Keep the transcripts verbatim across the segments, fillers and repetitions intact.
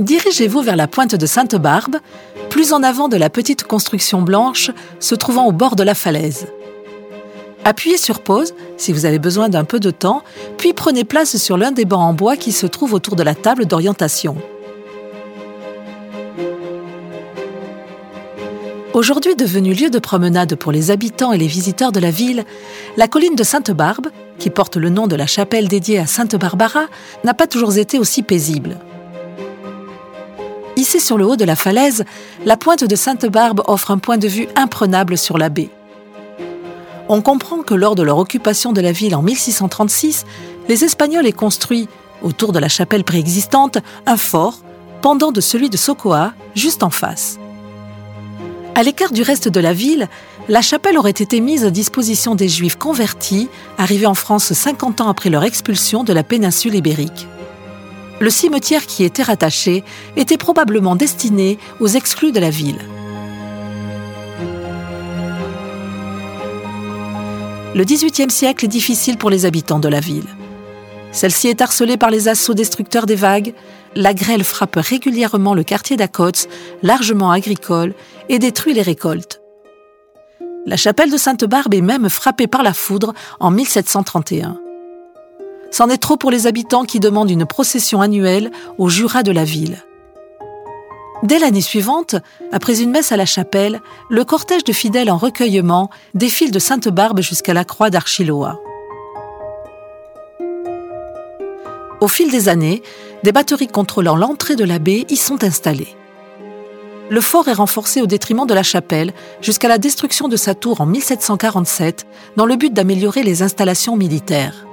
dirigez-vous vers la pointe de Sainte-Barbe, plus en avant de la petite construction blanche se trouvant au bord de la falaise. Appuyez sur pause, si vous avez besoin d'un peu de temps, puis prenez place sur l'un des bancs en bois qui se trouve autour de la table d'orientation. Aujourd'hui devenue lieu de promenade pour les habitants et les visiteurs de la ville, la colline de Sainte-Barbe, qui porte le nom de la chapelle dédiée à Sainte Barbara, n'a pas toujours été aussi paisible. Hissée sur le haut de la falaise, la pointe de Sainte-Barbe offre un point de vue imprenable sur la baie. On comprend que lors de leur occupation de la ville en mille six cent trente-six, les Espagnols aient construit, autour de la chapelle préexistante, un fort, pendant de celui de Socoa, juste en face. À l'écart du reste de la ville, la chapelle aurait été mise à disposition des Juifs convertis, arrivés en France cinquante ans après leur expulsion de la péninsule ibérique. Le cimetière qui y était rattaché était probablement destiné aux exclus de la ville. Le dix-huitième siècle est difficile pour les habitants de la ville. Celle-ci est harcelée par les assauts destructeurs des vagues. La grêle frappe régulièrement le quartier d'Acotz, largement agricole, et détruit les récoltes. La chapelle de Sainte-Barbe est même frappée par la foudre en mille sept cent trente et un. C'en est trop pour les habitants qui demandent une procession annuelle au Jura de la ville. Dès l'année suivante, après une messe à la chapelle, le cortège de fidèles en recueillement défile de Sainte-Barbe jusqu'à la croix d'Archiloa. Au fil des années, des batteries contrôlant l'entrée de la baie y sont installées. Le fort est renforcé au détriment de la chapelle jusqu'à la destruction de sa tour en mille sept cent quarante-sept dans le but d'améliorer les installations militaires.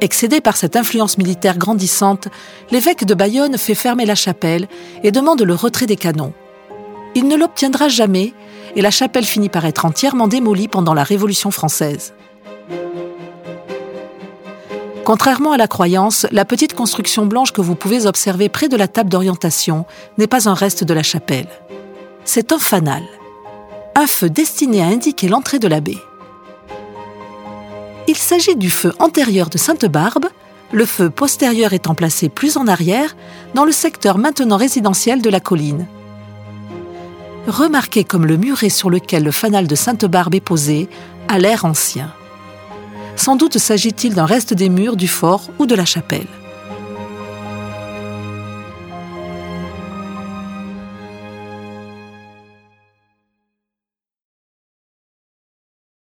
Excédé par cette influence militaire grandissante, l'évêque de Bayonne fait fermer la chapelle et demande le retrait des canons. Il ne l'obtiendra jamais et la chapelle finit par être entièrement démolie pendant la Révolution française. Contrairement à la croyance, la petite construction blanche que vous pouvez observer près de la table d'orientation n'est pas un reste de la chapelle. C'est un fanal, un feu destiné à indiquer l'entrée de la baie. Il s'agit du feu antérieur de Sainte-Barbe, le feu postérieur étant placé plus en arrière, dans le secteur maintenant résidentiel de la colline. Remarquez comme le muret sur lequel le fanal de Sainte-Barbe est posé a l'air ancien. Sans doute s'agit-il d'un reste des murs du fort ou de la chapelle.